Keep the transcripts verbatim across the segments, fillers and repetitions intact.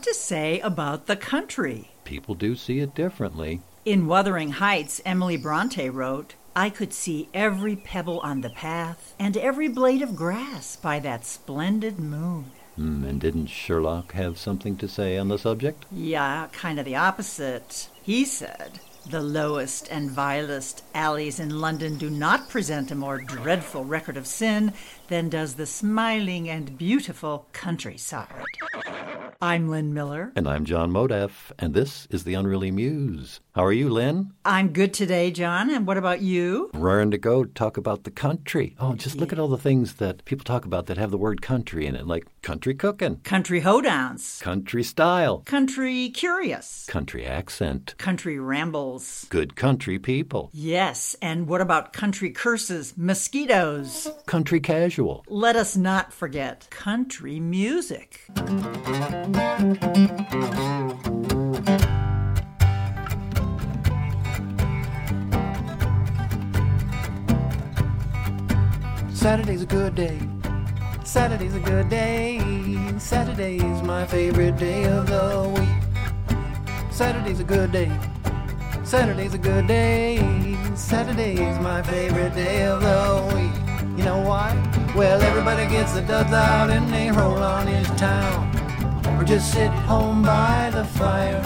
what to say about the country. People do see it differently. In Wuthering Heights, Emily Bronte wrote, I could see every pebble on the path and every blade of grass by that splendid moon. Mm, and didn't Sherlock have something to say on the subject? Yeah, kind of the opposite. He said, the lowest and vilest alleys in London do not present a more dreadful record of sin than does the smiling and beautiful countryside. I'm Lynn Miller. And I'm John Modaff, and this is The Unruly Muse. How are you, Lynn? I'm good today, John, and what about you? Raring to go to talk about the country. Oh, just yeah. Look at all the things that people talk about that have the word country in it, like country cooking. Country hoedowns. Country style. Country curious. Country accent. Country rambles. Good country people. Yes, and what about country curses, mosquitoes? Country casual. Let us not forget country music. Saturday's a good day. Saturday's a good day. Saturday's my favorite day of the week. Saturday's a good day. Saturday's a good day. Saturday's my favorite day of the week. You know why? Well, everybody gets the duds out and they roll on into town. Or just sit home by the fire.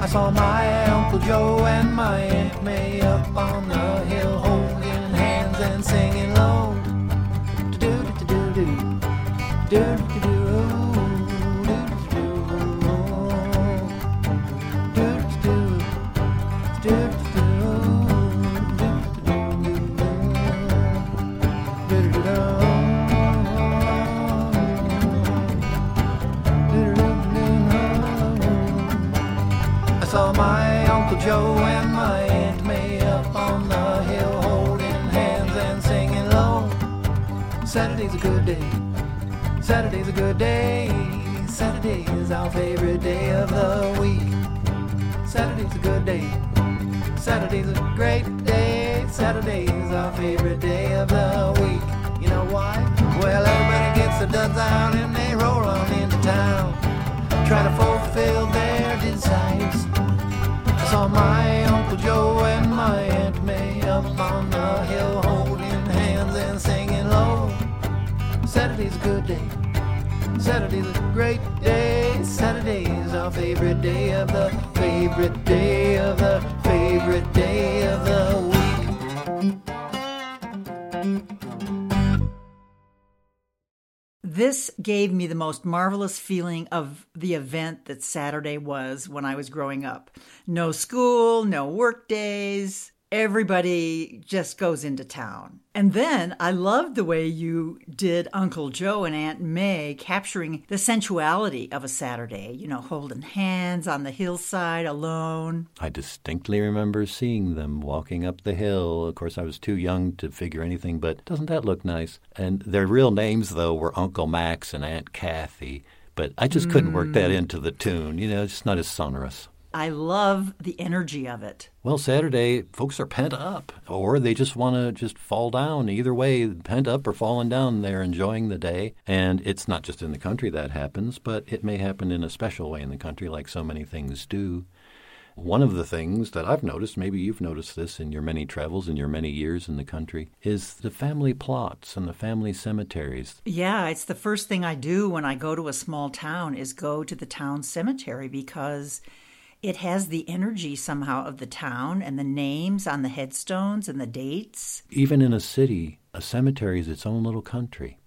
I saw my Uncle Joe and my Aunt May up on the hill holding hands and singing low. Do-do-do-do-do, do-do-do-do, do-do-do-do, do-do-do-do, do-do-do-do. Saw my Uncle Joe and my Aunt May up on the hill holding hands and singing low. Saturday's a good day. Saturday's a good day. Saturday is our favorite day of the week. Saturday's a good day. Saturday's a great day. Saturday is our favorite day of the week. You know why? Well, everybody gets their duds out and they roll on into town. Try to fulfill their desires. I saw my Uncle Joe and my Aunt May up on the hill holding hands and singing low. Saturday's a good day. Saturday's a great day. Saturday's our favorite day of the favorite day of the favorite day of the week. This gave me the most marvelous feeling of the event that Saturday was when I was growing up. No school, no work days. Everybody just goes into town. And then I loved the way you did Uncle Joe and Aunt May capturing the sensuality of a Saturday, you know, holding hands on the hillside alone. I distinctly remember seeing them walking up the hill. Of course, I was too young to figure anything, but doesn't that look nice? And their real names, though, were Uncle Max and Aunt Kathy, but I just mm. couldn't work that into the tune. You know, it's just not as sonorous. I love the energy of it. Well, Saturday, folks are pent up, or they just want to just fall down. Either way, pent up or falling down, they're enjoying the day. And it's not just in the country that happens, but it may happen in a special way in the country like so many things do. One of the things that I've noticed, maybe you've noticed this in your many travels, in your many years in the country, is the family plots and the family cemeteries. Yeah, it's the first thing I do when I go to a small town is go to the town cemetery because it has the energy somehow of the town and the names on the headstones and the dates. Even in a city, a cemetery is its own little country.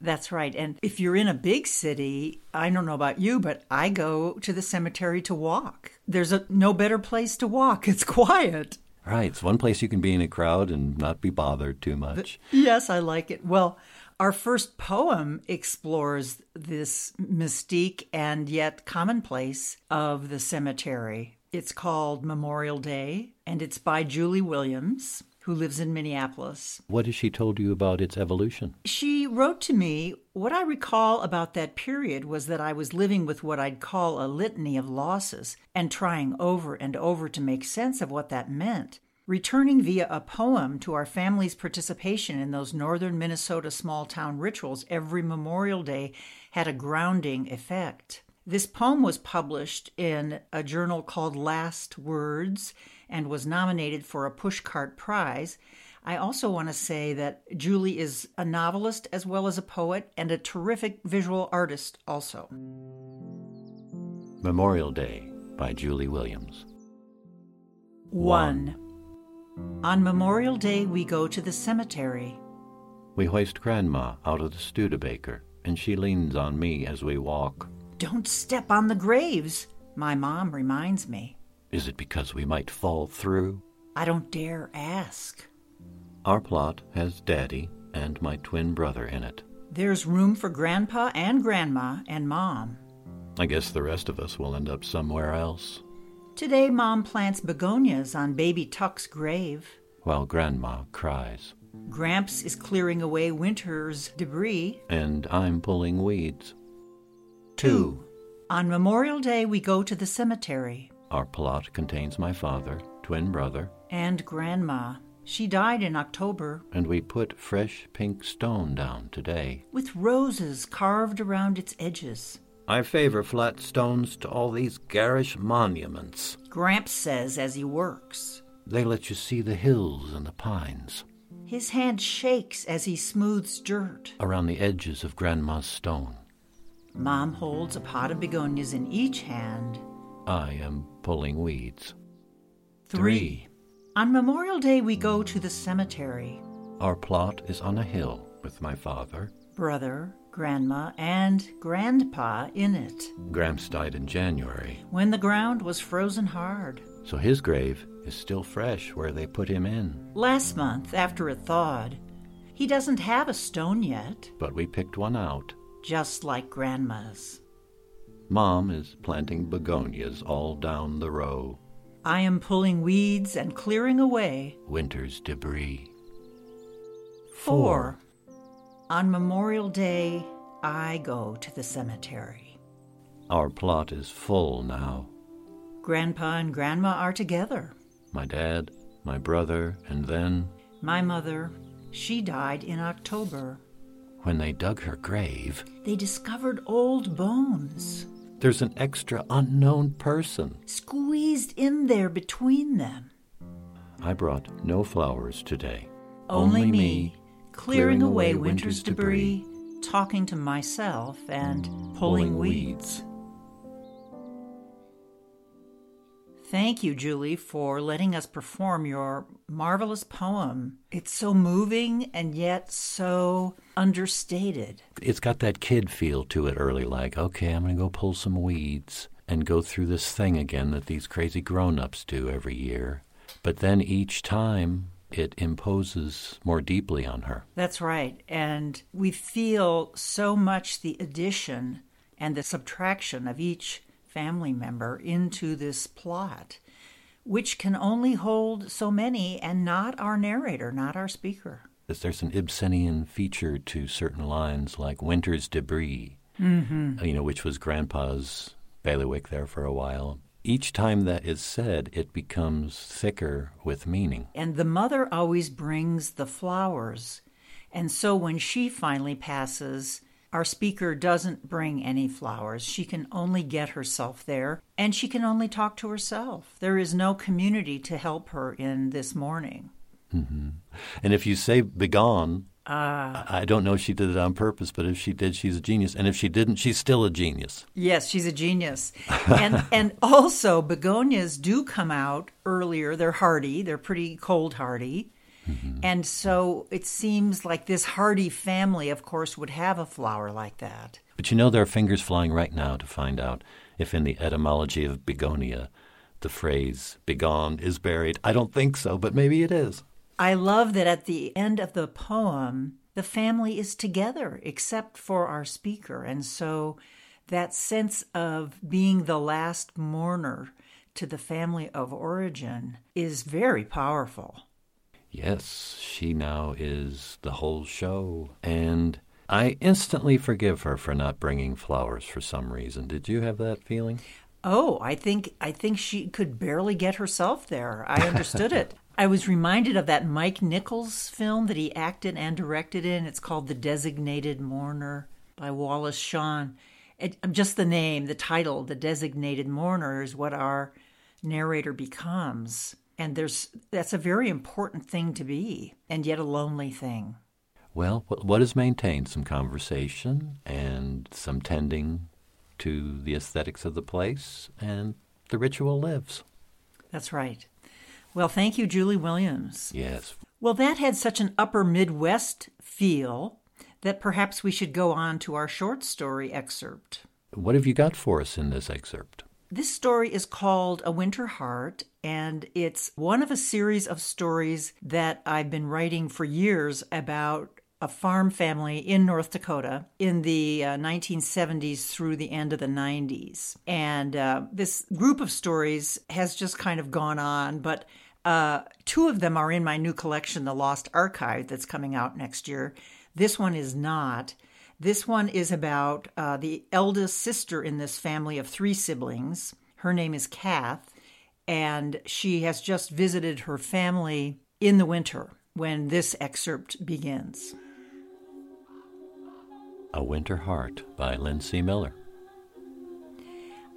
That's right. And if you're in a big city, I don't know about you, but I go to the cemetery to walk. There's a, no better place to walk. It's quiet. Right. It's one place you can be in a crowd and not be bothered too much. But, yes, I like it. Well, our first poem explores this mystique and yet commonplace of the cemetery. It's called Memorial Day, and it's by Julie Williams, who lives in Minneapolis. What has she told you about its evolution? She wrote to me, what I recall about that period was that I was living with what I'd call a litany of losses and trying over and over to make sense of what that meant. Returning via a poem to our family's participation in those northern Minnesota small-town rituals every Memorial Day had a grounding effect. This poem was published in a journal called Last Words and was nominated for a Pushcart Prize. I also want to say that Julie is a novelist as well as a poet and a terrific visual artist also. Memorial Day by Julie Williams. One. On Memorial Day, we go to the cemetery. We hoist Grandma out of the Studebaker, and she leans on me as we walk. Don't step on the graves, my mom reminds me. Is it because we might fall through? I don't dare ask. Our plot has Daddy and my twin brother in it. There's room for Grandpa and Grandma and Mom. I guess the rest of us will end up somewhere else. Today, Mom plants begonias on Baby Tuck's grave. While Grandma cries. Gramps is clearing away winter's debris. And I'm pulling weeds. Two. On Memorial Day, we go to the cemetery. Our plot contains my father, twin brother, and Grandma. She died in October. And we put fresh pink stone down today. With roses carved around its edges. I favor flat stones to all these garish monuments, Gramps says as he works. They let you see the hills and the pines. His hand shakes as he smooths dirt. Around the edges of Grandma's stone. Mom holds a pot of begonias in each hand. I am pulling weeds. Three. Three. On Memorial Day, we go to the cemetery. Our plot is on a hill with my father, brother, Grandma, and Grandpa in it. Gramps died in January. When the ground was frozen hard. So his grave is still fresh where they put him in. Last month, after it thawed. He doesn't have a stone yet. But we picked one out. Just like Grandma's. Mom is planting begonias all down the row. I am pulling weeds and clearing away winter's debris. Four. On Memorial Day, I go to the cemetery. Our plot is full now. Grandpa and Grandma are together. My dad, my brother, and then... my mother. She died in October. When they dug her grave... they discovered old bones. There's an extra unknown person. Squeezed in there between them. I brought no flowers today. Only, Only me, me clearing, clearing away winter's, winter's debris, debris, talking to myself, and pulling, pulling weeds. weeds. Thank you, Julie, for letting us perform your marvelous poem. It's so moving and yet so understated. It's got that kid feel to it early, like, okay, I'm going to go pull some weeds and go through this thing again that these crazy grown-ups do every year. But then each time it imposes more deeply on her. That's right. And we feel so much the addition and the subtraction of each family member into this plot, which can only hold so many, and not our narrator, not our speaker. There's an Ibsenian feature to certain lines, like winter's debris, mm-hmm. you know, which was Grandpa's bailiwick there for a while. Each time that is said, it becomes thicker with meaning. And the mother always brings the flowers. And so when she finally passes, our speaker doesn't bring any flowers. She can only get herself there, and she can only talk to herself. There is no community to help her in this mourning. Mm-hmm. And if you say begone, uh, I don't know if she did it on purpose, but if she did, she's a genius. And if she didn't, she's still a genius. Yes, she's a genius. and and also, begonias do come out earlier. They're hardy. They're pretty cold hardy. Mm-hmm. And so it seems like this hardy family, of course, would have a flower like that. But you know, there are fingers flying right now to find out if in the etymology of begonia, the phrase begone is buried. I don't think so, but maybe it is. I love that at the end of the poem, the family is together except for our speaker. And so that sense of being the last mourner to the family of origin is very powerful. Yes, she now is the whole show, and I instantly forgive her for not bringing flowers for some reason. Did you have that feeling? Oh, I think I think she could barely get herself there. I understood it. I was reminded of that Mike Nichols film that he acted and directed in. It's called The Designated Mourner by Wallace Shawn. It, just the name, the title, the designated mourner is what our narrator becomes. And there's that's a very important thing to be, and yet a lonely thing. Well, what is maintained? Some conversation and some tending to the aesthetics of the place, and the ritual lives. That's right. Well, thank you, Julie Williams. Yes. Well, that had such an upper Midwest feel that perhaps we should go on to our short story excerpt. What have you got for us in this excerpt? This story is called A Winter Heart, and it's one of a series of stories that I've been writing for years about a farm family in North Dakota in the uh, nineteen seventies through the end of the nineties. And uh, this group of stories has just kind of gone on, but uh, two of them are in my new collection, The Lost Archive, that's coming out next year. This one is not. This one is about uh, the eldest sister in this family of three siblings. Her name is Kath, and she has just visited her family in the winter when this excerpt begins. A Winter Heart by Lynn C. Miller.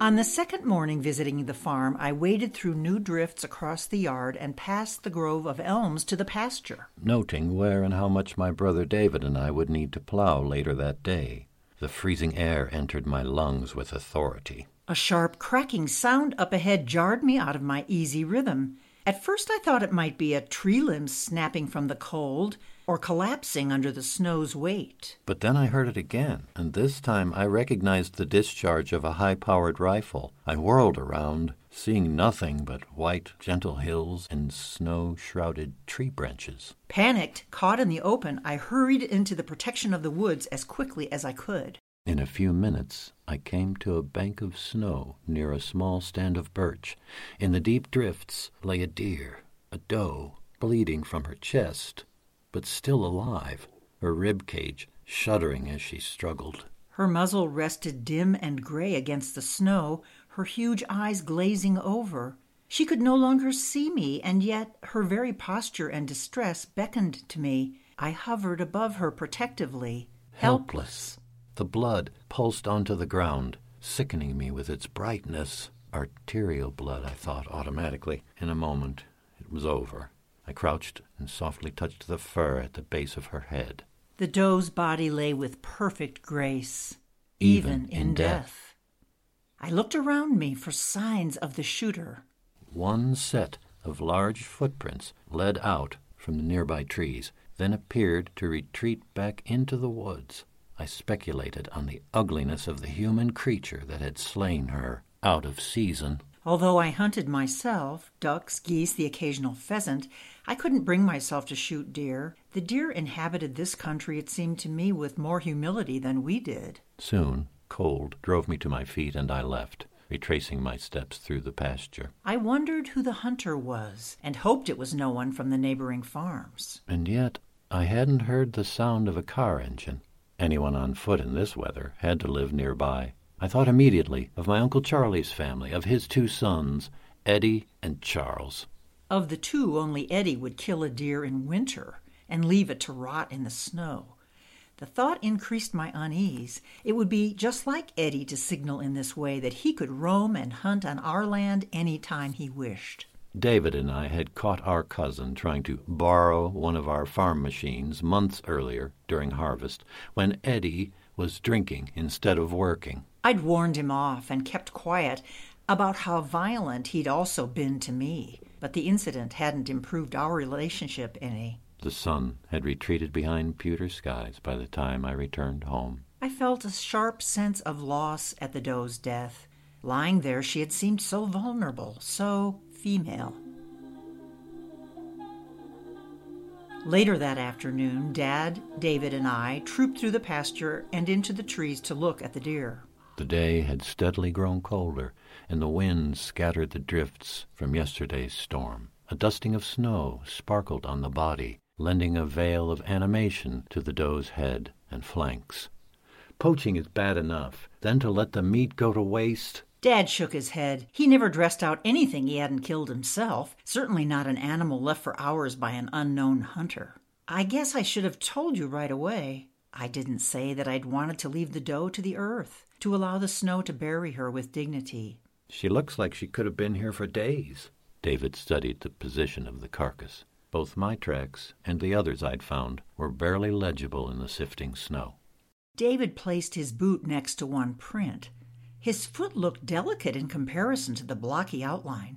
On the second morning visiting the farm, I waded through new drifts across the yard and past the grove of elms to the pasture, noting where and how much my brother David and I would need to plow later that day. The freezing air entered my lungs with authority. A sharp cracking sound up ahead jarred me out of my easy rhythm. At first I thought it might be a tree limb snapping from the cold or collapsing under the snow's weight. But then I heard it again, and this time I recognized the discharge of a high-powered rifle. I whirled around, seeing nothing but white, gentle hills and snow-shrouded tree branches. Panicked, caught in the open, I hurried into the protection of the woods as quickly as I could. In a few minutes, I came to a bank of snow near a small stand of birch. In the deep drifts lay a deer, a doe, bleeding from her chest, but still alive, her rib cage shuddering as she struggled. Her muzzle rested dim and gray against the snow, her huge eyes glazing over. She could no longer see me, and yet her very posture and distress beckoned to me. I hovered above her protectively, helpless. helpless. The blood pulsed onto the ground, sickening me with its brightness. Arterial blood, I thought automatically. In a moment, it was over. I crouched and softly touched the fur at the base of her head. The doe's body lay with perfect grace, even, even in, in death. death. I looked around me for signs of the shooter. One set of large footprints led out from the nearby trees, then appeared to retreat back into the woods. I speculated on the ugliness of the human creature that had slain her out of season. Although I hunted myself, ducks, geese, the occasional pheasant, I couldn't bring myself to shoot deer. The deer inhabited this country, it seemed to me, with more humility than we did. Soon, cold drove me to my feet, and I left, retracing my steps through the pasture. I wondered who the hunter was, and hoped it was no one from the neighboring farms. And yet, I hadn't heard the sound of a car engine. Anyone on foot in this weather had to live nearby. I thought immediately of my Uncle Charlie's family, of his two sons, Eddie and Charles. Of the two, only Eddie would kill a deer in winter and leave it to rot in the snow. The thought increased my unease. It would be just like Eddie to signal in this way that he could roam and hunt on our land any time he wished. David and I had caught our cousin trying to borrow one of our farm machines months earlier during harvest, when Eddie was drinking instead of working. I'd warned him off and kept quiet about how violent he'd also been to me, but the incident hadn't improved our relationship any. The sun had retreated behind pewter skies by the time I returned home. I felt a sharp sense of loss at the doe's death. Lying there, she had seemed so vulnerable, so female. Later that afternoon, Dad, David, and I trooped through the pasture and into the trees to look at the deer. The day had steadily grown colder, and the wind scattered the drifts from yesterday's storm. A dusting of snow sparkled on the body, lending a veil of animation to the doe's head and flanks. Poaching is bad enough, then to let the meat go to waste. Dad shook his head. He never dressed out anything he hadn't killed himself, certainly not an animal left for hours by an unknown hunter. I guess I should have told you right away. I didn't say that I'd wanted to leave the doe to the earth. to allow the snow to bury her with dignity. She looks like she could have been here for days. David studied the position of the carcass. Both my tracks and the others I'd found were barely legible in the sifting snow. David placed his boot next to one print. His foot looked delicate in comparison to the blocky outline.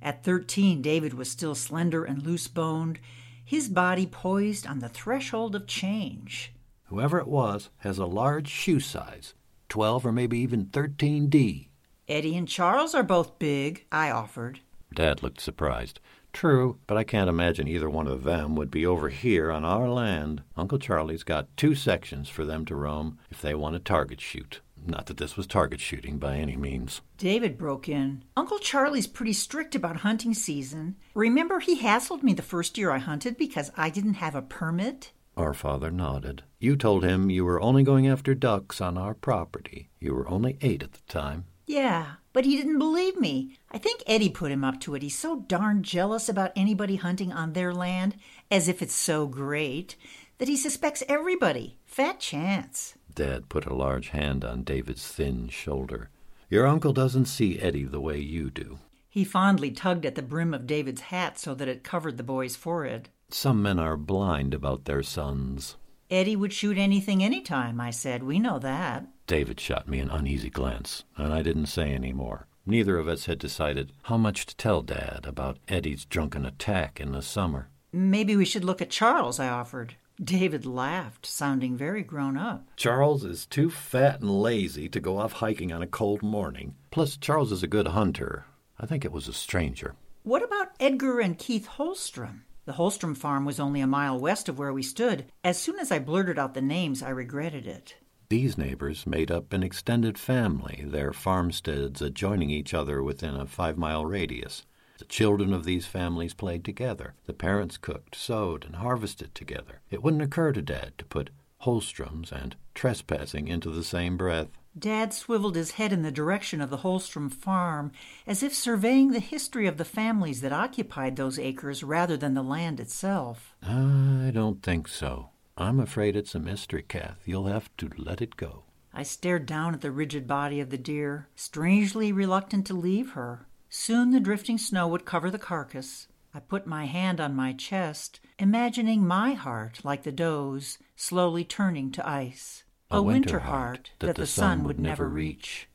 At thirteen, David was still slender and loose-boned, his body poised on the threshold of change. Whoever it was has a large shoe size, twelve or maybe even thirteen D. Eddie and Charles are both big, I offered. Dad looked surprised. True, but I can't imagine either one of them would be over here on our land. Uncle Charlie's got two sections for them to roam if they want to target shoot. Not that this was target shooting by any means. David broke in. Uncle Charlie's pretty strict about hunting season. Remember, he hassled me the first year I hunted because I didn't have a permit? Our father nodded. You told him you were only going after ducks on our property. You were only eight at the time. Yeah, but he didn't believe me. I think Eddie put him up to it. He's so darn jealous about anybody hunting on their land, as if it's so great, that he suspects everybody. Fat chance. Dad put a large hand on David's thin shoulder. Your uncle doesn't see Eddie the way you do. He fondly tugged at the brim of David's hat so that it covered the boy's forehead. Some men are blind about their sons. Eddie would shoot anything anytime, I said. We know that. David shot me an uneasy glance, and I didn't say any more. Neither of us had decided how much to tell Dad about Eddie's drunken attack in the summer. Maybe we should look at Charles, I offered. David laughed, sounding very grown up. Charles is too fat and lazy to go off hiking on a cold morning. Plus, Charles is a good hunter. I think it was a stranger. What about Edgar and Keith Holstrom? The Holstrom farm was only a mile west of where we stood. As soon as I blurted out the names, I regretted it. These neighbors made up an extended family, their farmsteads adjoining each other within a five-mile radius. The children of these families played together. The parents cooked, sowed, and harvested together. It wouldn't occur to Dad to put Holstroms and trespassing into the same breath. Dad swiveled his head in the direction of the Holstrom farm, as if surveying the history of the families that occupied those acres rather than the land itself. I don't think so. I'm afraid it's a mystery, Kath. You'll have to let it go. I stared down at the rigid body of the deer, strangely reluctant to leave her. Soon the drifting snow would cover the carcass. I put my hand on my chest, imagining my heart, like the doe's, slowly turning to ice. A, a winter heart that, that the sun would never reach.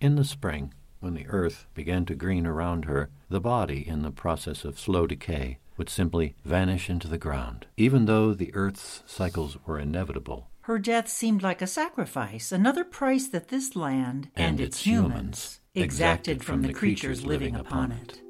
In the spring, when the earth began to green around her, the body, in the process of slow decay, would simply vanish into the ground, even though the earth's cycles were inevitable. Her death seemed like a sacrifice, another price that this land, and, and its, its humans, humans exacted from, from the creatures, creatures living upon it.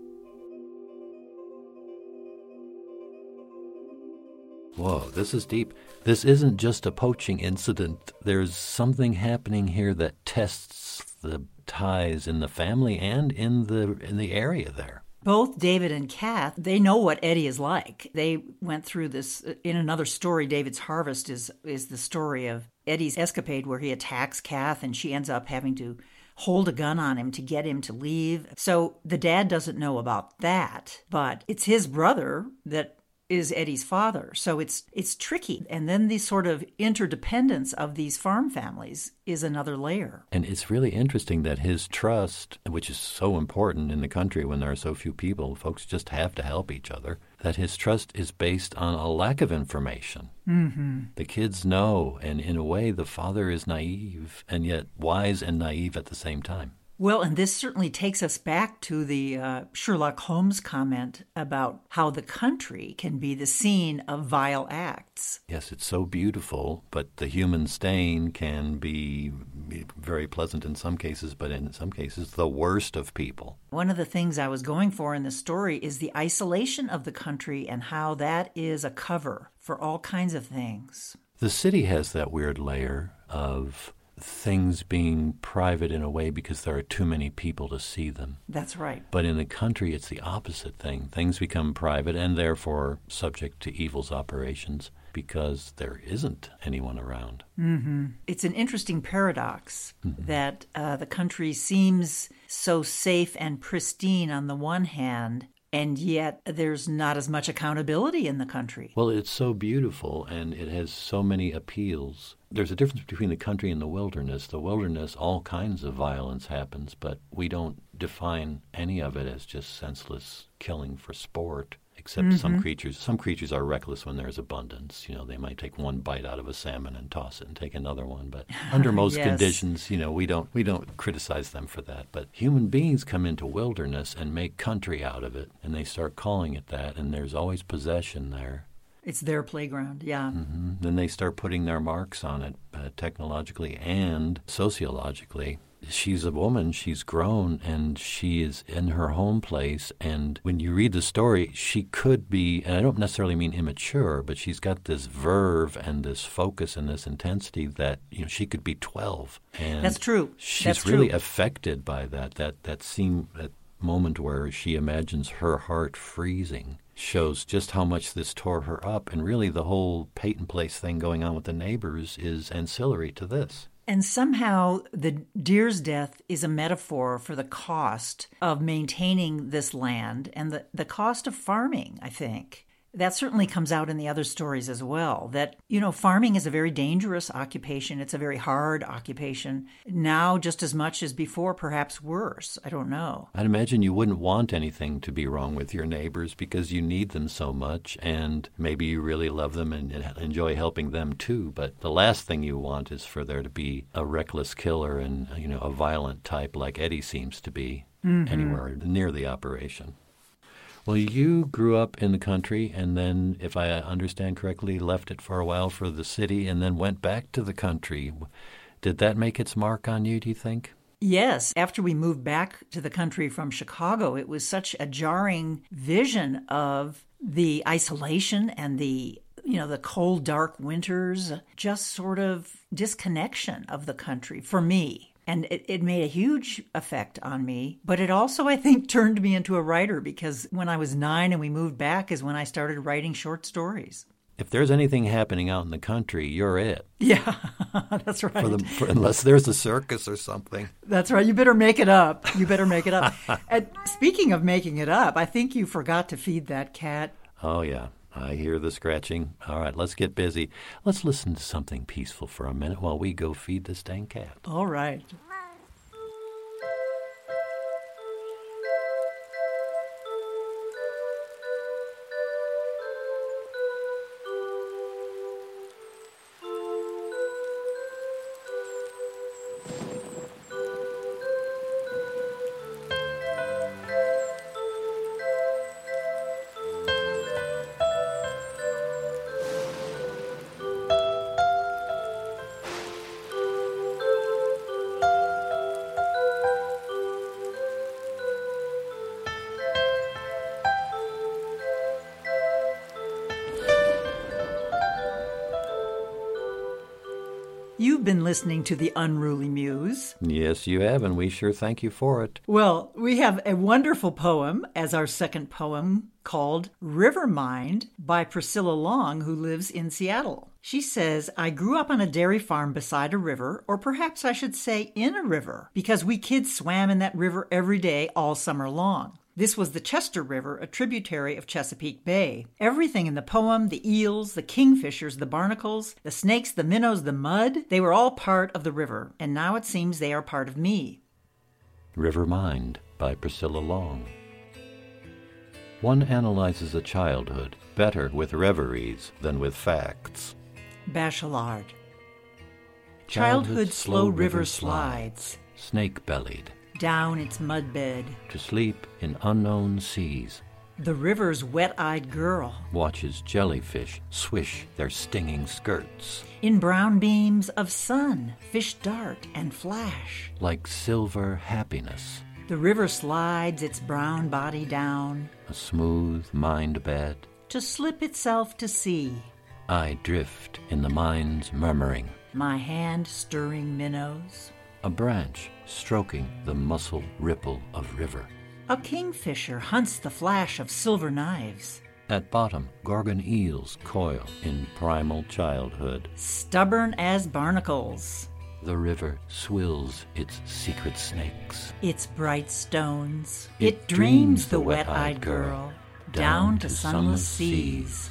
Whoa, this is deep. This isn't just a poaching incident. There's something happening here that tests the ties in the family and in the in the area there. Both David and Kath, they know what Eddie is like. They went through this. In another story, David's Harvest is, is the story of Eddie's escapade where he attacks Kath and she ends up having to hold a gun on him to get him to leave. So the dad doesn't know about that, but it's his brother that is Eddie's father. So it's it's tricky. And then the sort of interdependence of these farm families is another layer. And it's really interesting that his trust, which is so important in the country when there are so few people, folks just have to help each other, that his trust is based on a lack of information. Mm-hmm. The kids know, and in a way the father is naive and yet wise and naive at the same time. Well, and this certainly takes us back to the uh, Sherlock Holmes comment about how the country can be the scene of vile acts. Yes, it's so beautiful, but the human stain can be very pleasant in some cases, but in some cases, the worst of people. One of the things I was going for in this story is the isolation of the country and how that is a cover for all kinds of things. The city has that weird layer of things being private in a way because there are too many people to see them. That's right. But in the country, it's the opposite thing. Things become private and therefore subject to evil's operations because there isn't anyone around. Mm-hmm. It's an interesting paradox mm-hmm. that uh, the country seems so safe and pristine on the one hand, and yet there's not as much accountability in the country. Well, it's so beautiful, and it has so many appeals. There's a difference between the country and the wilderness. The wilderness, all kinds of violence happens, but we don't define any of it as just senseless killing for sport, except mm-hmm. some creatures. Some creatures are reckless when there's abundance. You know, they might take one bite out of a salmon and toss it and take another one. But under most yes. conditions, you know, we don't we don't criticize them for that. But human beings come into wilderness and make country out of it, and they start calling it that, and there's always possession there. It's their playground, yeah. Mm-hmm. Then they start putting their marks on it uh, technologically and sociologically. She's a woman, she's grown, and she is in her home place. And when you read the story, she could be, and I don't necessarily mean immature, but she's got this verve and this focus and this intensity that, you know, she could be twelve. And that's true. She's That's really true. affected by that. That, that scene, that moment where she imagines her heart freezing shows just how much this tore her up. And really the whole Peyton Place thing going on with the neighbors is ancillary to this. And somehow the deer's death is a metaphor for the cost of maintaining this land and the, the cost of farming, I think. That certainly comes out in the other stories as well, that, you know, farming is a very dangerous occupation. It's a very hard occupation, now just as much as before, perhaps worse. I don't know. I'd imagine you wouldn't want anything to be wrong with your neighbors because you need them so much, and maybe you really love them and enjoy helping them too. But the last thing you want is for there to be a reckless killer and, you know, a violent type like Eddie seems to be mm-hmm. anywhere near the operation. Well, you grew up in the country and then, if I understand correctly, left it for a while for the city and then went back to the country. Did that make its mark on you, do you think? Yes. After we moved back to the country from Chicago, it was such a jarring vision of the isolation and the, you know, the cold, dark winters, just sort of disconnection of the country for me. And it, it made a huge effect on me. But it also, I think, turned me into a writer, because when I was nine and we moved back is when I started writing short stories. If there's anything happening out in the country, you're it. Yeah, that's right. For the, for, unless there's a circus or something. That's right. You better make it up. You better make it up. And speaking of making it up, I think you forgot to feed that cat. Oh, yeah. I hear the scratching. All right, let's get busy. Let's listen to something peaceful for a minute while we go feed this dang cat. All right. Been listening to The Unruly Muse. Yes, you have, and we sure thank you for it. Well, we have a wonderful poem as our second poem called River-Mind by Priscilla Long, who lives in Seattle. She says, I grew up on a dairy farm beside a river, or perhaps I should say in a river, because we kids swam in that river every day all summer long. This was the Chester River, a tributary of Chesapeake Bay. Everything in the poem, the eels, the kingfishers, the barnacles, the snakes, the minnows, the mud, they were all part of the river, and now it seems they are part of me. River-Mind by Priscilla Long. One analyzes a childhood better with reveries than with facts. Bachelard. Childhood's, Childhood's slow river slides, snake-bellied, down its mudbed, to sleep in unknown seas. The river's wet-eyed girl watches jellyfish swish their stinging skirts in brown beams of sun, fish dart and flash like silver happiness. The river slides its brown body down a smooth mind bed to slip itself to sea. I drift in the mind's murmuring, my hand stirring minnows, a branch stroking the muscle ripple of river. A kingfisher hunts the flash of silver knives. At bottom, gorgon eels coil in primal childhood, stubborn as barnacles. the river swills its secret snakes, its bright stones. It, it dreams the wet-eyed girl down to sunless seas.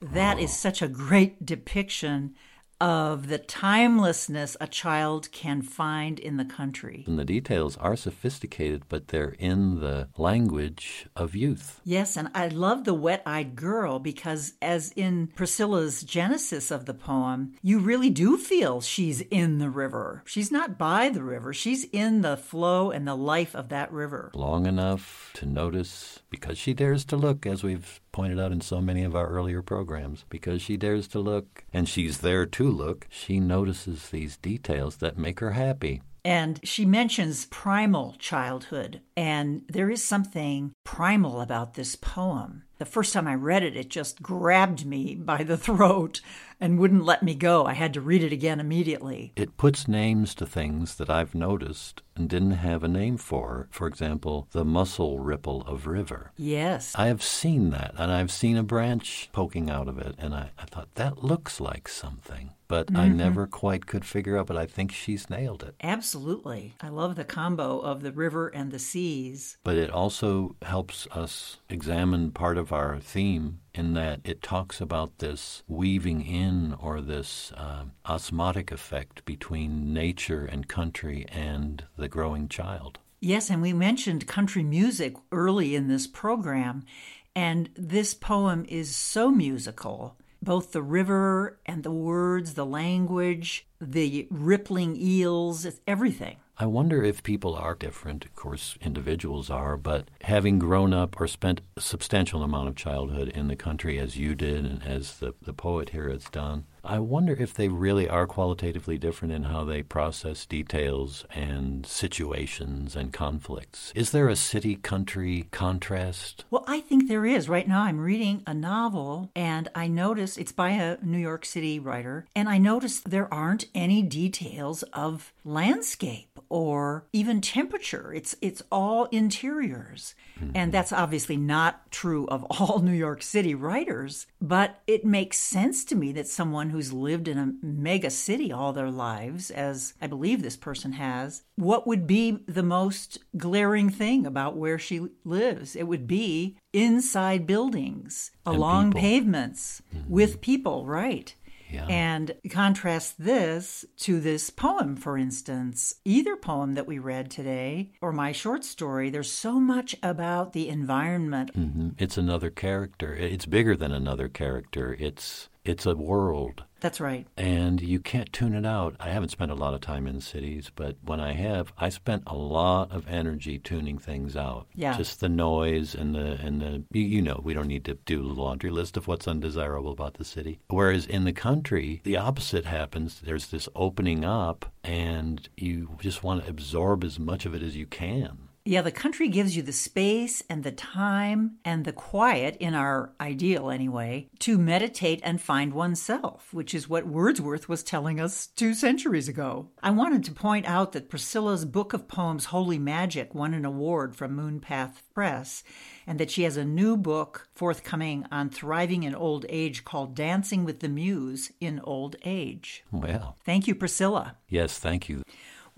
That is such a great depiction of the timelessness a child can find in the country. And the details are sophisticated, but they're in the language of youth. Yes, and I love the wet-eyed girl because, as in Priscilla's genesis of the poem, you really do feel she's in the river. She's not by the river. She's in the flow and the life of that river. Long enough to notice, because she dares to look, as we've pointed out in so many of our earlier programs, because she dares to look, and she's there to look, she notices these details that make her happy. And she mentions primal childhood, and there is something primal about this poem. The first time I read it, it just grabbed me by the throat and wouldn't let me go. I had to read it again immediately. It puts names to things that I've noticed and didn't have a name for. For example, the muscle ripple of river. Yes. I have seen that, and I've seen a branch poking out of it, and I, I thought, that looks like something. But mm-hmm. I never quite could figure out, but I think she's nailed it. Absolutely. I love the combo of the river and the seas. But it also helps us examine part of our theme, in that it talks about this weaving in, or this um, osmotic effect between nature and country and the growing child. Yes, and we mentioned country music early in this program, and this poem is so musical. Both the river and the words, the language, the rippling eels, everything. I wonder if people are different. Of course, individuals are, but having grown up or spent a substantial amount of childhood in the country, as you did and as the, the poet here has done, I wonder if they really are qualitatively different in how they process details and situations and conflicts. Is there a city-country contrast? Well, I think there is. Right now I'm reading a novel, and I notice it's by a New York City writer, and I notice there aren't any details of landscape or even temperature. It's it's all interiors. Mm-hmm. And that's obviously not true of all New York City writers, but it makes sense to me that someone who who's lived in a mega city all their lives, as I believe this person has, what would be the most glaring thing about where she lives? It would be inside buildings, along pavements, mm-hmm. with people, right? Yeah. And contrast this to this poem, for instance, either poem that we read today or my short story. There's so much about the environment. Mm-hmm. It's another character. It's bigger than another character. It's it's a world. That's right. And you can't tune it out. I haven't spent a lot of time in cities, but when I have, I spent a lot of energy tuning things out. Yeah. Just the noise and the, and the you, you know, we don't need to do a laundry list of what's undesirable about the city. Whereas in the country, the opposite happens. There's this opening up, and you just want to absorb as much of it as you can. Yeah, the country gives you the space and the time and the quiet, in our ideal anyway, to meditate and find oneself, which is what Wordsworth was telling us two centuries ago. I wanted to point out that Priscilla's book of poems, Holy Magic, won an award from Moonpath Press, and that she has a new book forthcoming on thriving in old age called Dancing with the Muse in Old Age. Well. Thank you, Priscilla. Yes, thank you.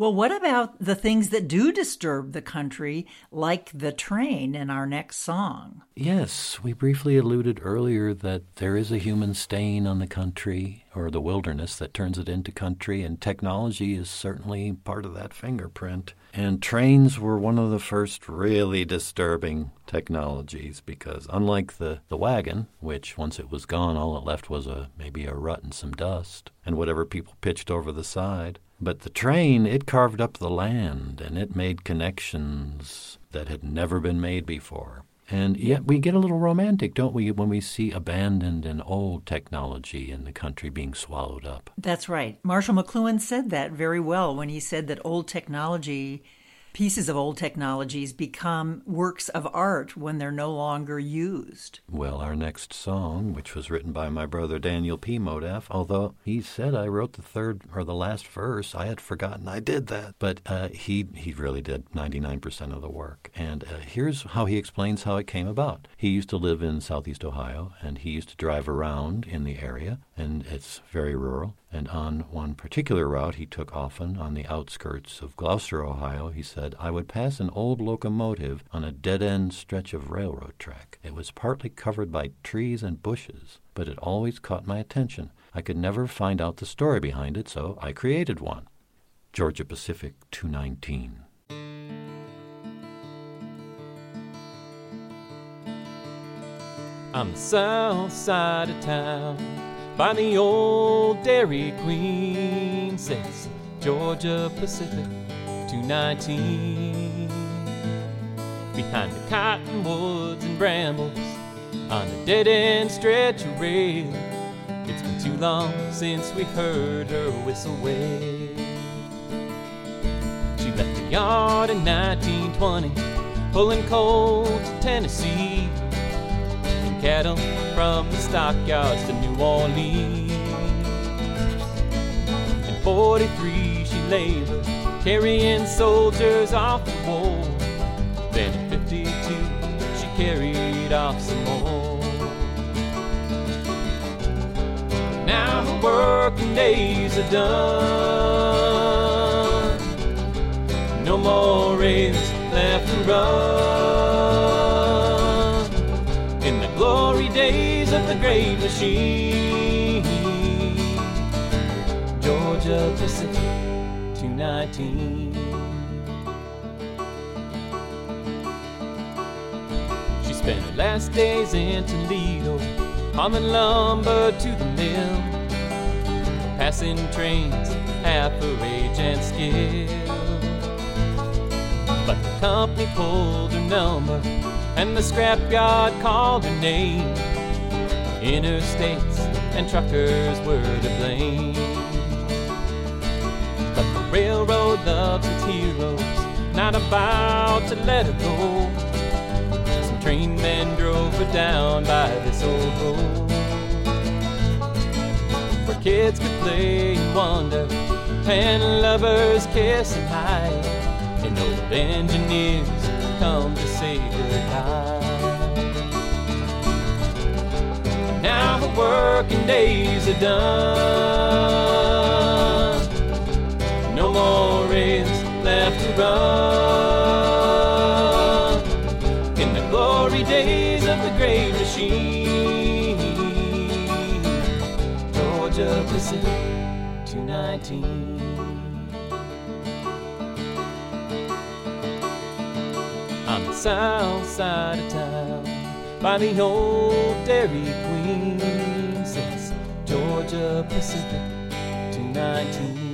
Well, what about the things that do disturb the country, like the train in our next song? Yes, we briefly alluded earlier that there is a human stain on the country, or the wilderness that turns it into country, and technology is certainly part of that fingerprint. And trains were one of the first really disturbing technologies, because unlike the, the wagon, which once it was gone, all it left was a maybe a rut and some dust, and whatever people pitched over the side. But the train, it carved up the land, and it made connections that had never been made before. And yet we get a little romantic, don't we, when we see abandoned and old technology in the country being swallowed up. That's right. Marshall McLuhan said that very well when he said that old technology pieces of old technologies become works of art when they're no longer used. Well, our next song, which was written by my brother Daniel P. Modaff, although he said I wrote the third or the last verse, I had forgotten I did that. But uh, he, he really did ninety-nine percent of the work. And uh, here's how he explains how it came about. He used to live in southeast Ohio, and he used to drive around in the area, and it's very rural. And on one particular route he took often on the outskirts of Gloucester, Ohio, he said, I would pass an old locomotive on a dead-end stretch of railroad track. It was partly covered by trees and bushes, but it always caught my attention. I could never find out the story behind it, so I created one. Georgia Pacific two nineteen. On the south side of town, by the old Dairy Queen, sits Georgia Pacific two nineteen. Behind the cottonwoods and brambles, on a dead-end stretch of rail, it's been too long since we heard her whistle wail. She left the yard in nineteen twenty, pulling coal to Tennessee, and cattle from the stockyards to New Orleans. In forty-three she labored, carrying soldiers off the war. Then in fifty-two she carried off some more. Now her working days are done, no more rails left to run. In the glory days of the great machine, Georgia Pacific two nineteen. She spent her last days in Toledo, hauling lumber to the mill, passing trains half her age and skill. But the company pulled her number, and the scrapyard called her name. Interstates and truckers were to blame. But the railroad loves its heroes, not about to let her go. Some train men drove her down by this old road, where kids could play and wander, and lovers kiss and hide, and old engineers come to say goodbye. Now her working days are done, no more rails left to run. In the glory days of the great machine, Georgia Pacific two nineteen. On the south side of town, by the old Dairy Queen, since Georgia Pacific two nineteen.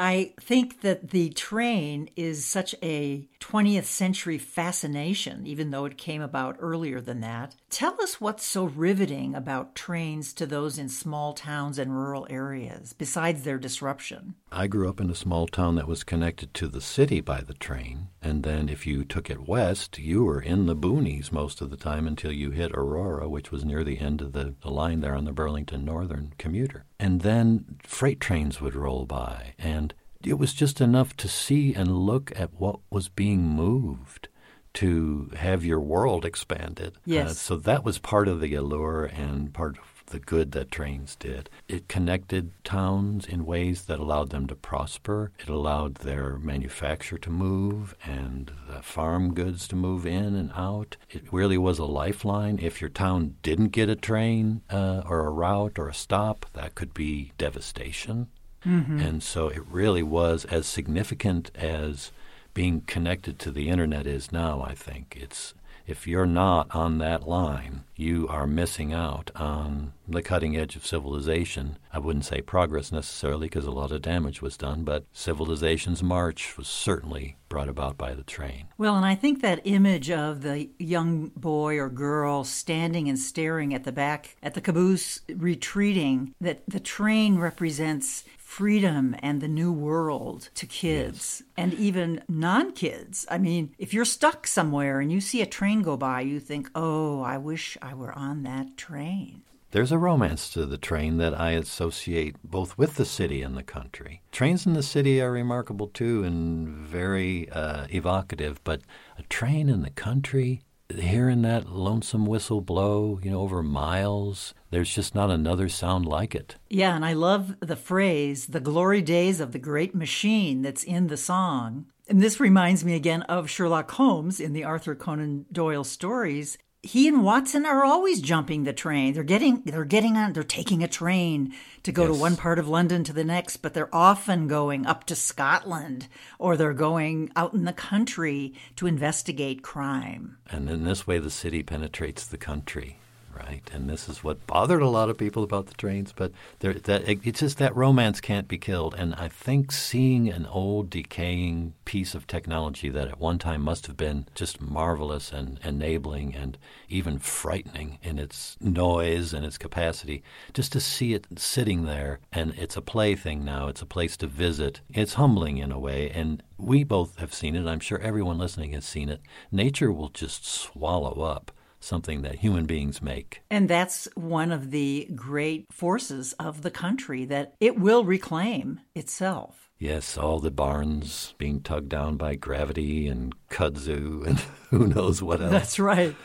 I think that the train is such a twentieth century fascination, even though it came about earlier than that. Tell us what's so riveting about trains to those in small towns and rural areas, besides their disruption. I grew up in a small town that was connected to the city by the train, and then if you took it west, you were in the boonies most of the time until you hit Aurora, which was near the end of the, the line there on the Burlington Northern commuter. And then freight trains would roll by, and it was just enough to see and look at what was being moved to have your world expanded. Yes. Uh, so that was part of the allure and part of the good that trains did. It connected towns in ways that allowed them to prosper. It allowed their manufacture to move and the farm goods to move in and out. It really was a lifeline. If your town didn't get a train uh, or a route or a stop, that could be devastation. Mm-hmm. And so it really was as significant as being connected to the internet is now, I think. It's if you're not on that line, you are missing out on the cutting edge of civilization. I wouldn't say progress necessarily, because a lot of damage was done, but civilization's march was certainly brought about by the train. Well, and I think that image of the young boy or girl standing and staring at the back, at the caboose retreating, that the train represents freedom and the new world to kids, yes, and even non-kids. I mean, if you're stuck somewhere and you see a train go by, you think, oh, I wish I were on that train. There's a romance to the train that I associate both with the city and the country. Trains in the city are remarkable too and very uh, evocative, but a train in the country, hearing that lonesome whistle blow, you know, over miles, there's just not another sound like it. Yeah, and I love the phrase, the glory days of the great machine, that's in the song. And this reminds me again of Sherlock Holmes in the Arthur Conan Doyle stories. He and Watson are always jumping the train. They're getting, they're getting on, they're taking a train to go, yes, to one part of London to the next, but they're often going up to Scotland, or they're going out in the country to investigate crime. And in this way, the city penetrates the country, right? And this is what bothered a lot of people about the trains, but that, it's just that romance can't be killed. And I think seeing an old, decaying piece of technology that at one time must have been just marvelous and enabling and even frightening in its noise and its capacity, just to see it sitting there, and it's a plaything now, it's a place to visit, it's humbling in a way, and we both have seen it, I'm sure everyone listening has seen it. Nature will just swallow up something that human beings make. And that's one of the great forces of the country, that it will reclaim itself. Yes, all the barns being tugged down by gravity and kudzu and who knows what else. That's right.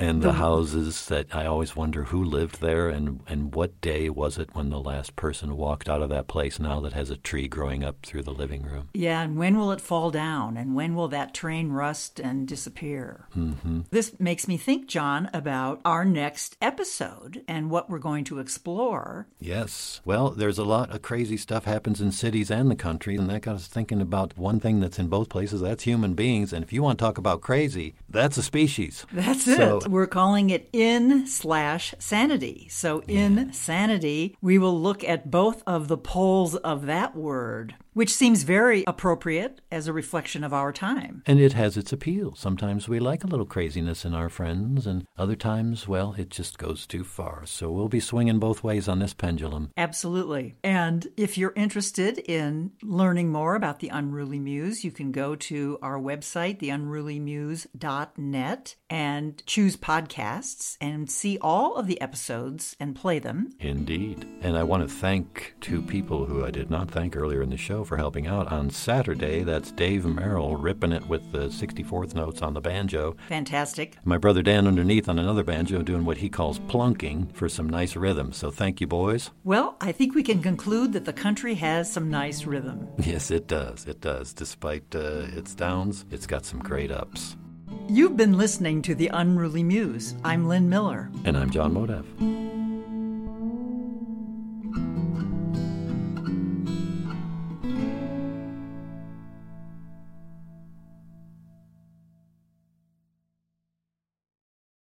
And the, the houses that I always wonder who lived there, and, and what day was it when the last person walked out of that place now that has a tree growing up through the living room. Yeah, and when will it fall down, and when will that train rust and disappear? Mm-hmm. This makes me think, John, about our next episode and what we're going to explore. Yes. Well, there's a lot of crazy stuff happens in cities and the country, and that got us thinking about one thing that's in both places, that's human beings. And if you want to talk about crazy, that's a species. That's so, it. We're calling it in slash sanity. So in sanity, we will look at both of the poles of that word, which seems very appropriate as a reflection of our time. And it has its appeal. Sometimes we like a little craziness in our friends, and other times, well, it just goes too far. So we'll be swinging both ways on this pendulum. Absolutely. And if you're interested in learning more about The Unruly Muse, you can go to our website, the unruly muse dot net, and choose podcasts and see all of the episodes and play them. Indeed. And I want to thank two people who I did not thank earlier in the show for helping out on Saturday. That's Dave Merrill ripping it with the sixty-fourth notes on the banjo. Fantastic. My brother Dan underneath on another banjo doing what he calls plunking for some nice rhythm. So thank you, boys. Well, I think we can conclude that the country has some nice rhythm. Yes, it does. It does. Despite uh, its downs, it's got some great ups. You've been listening to The Unruly Muse. I'm Lynn Miller. And I'm John Modaff.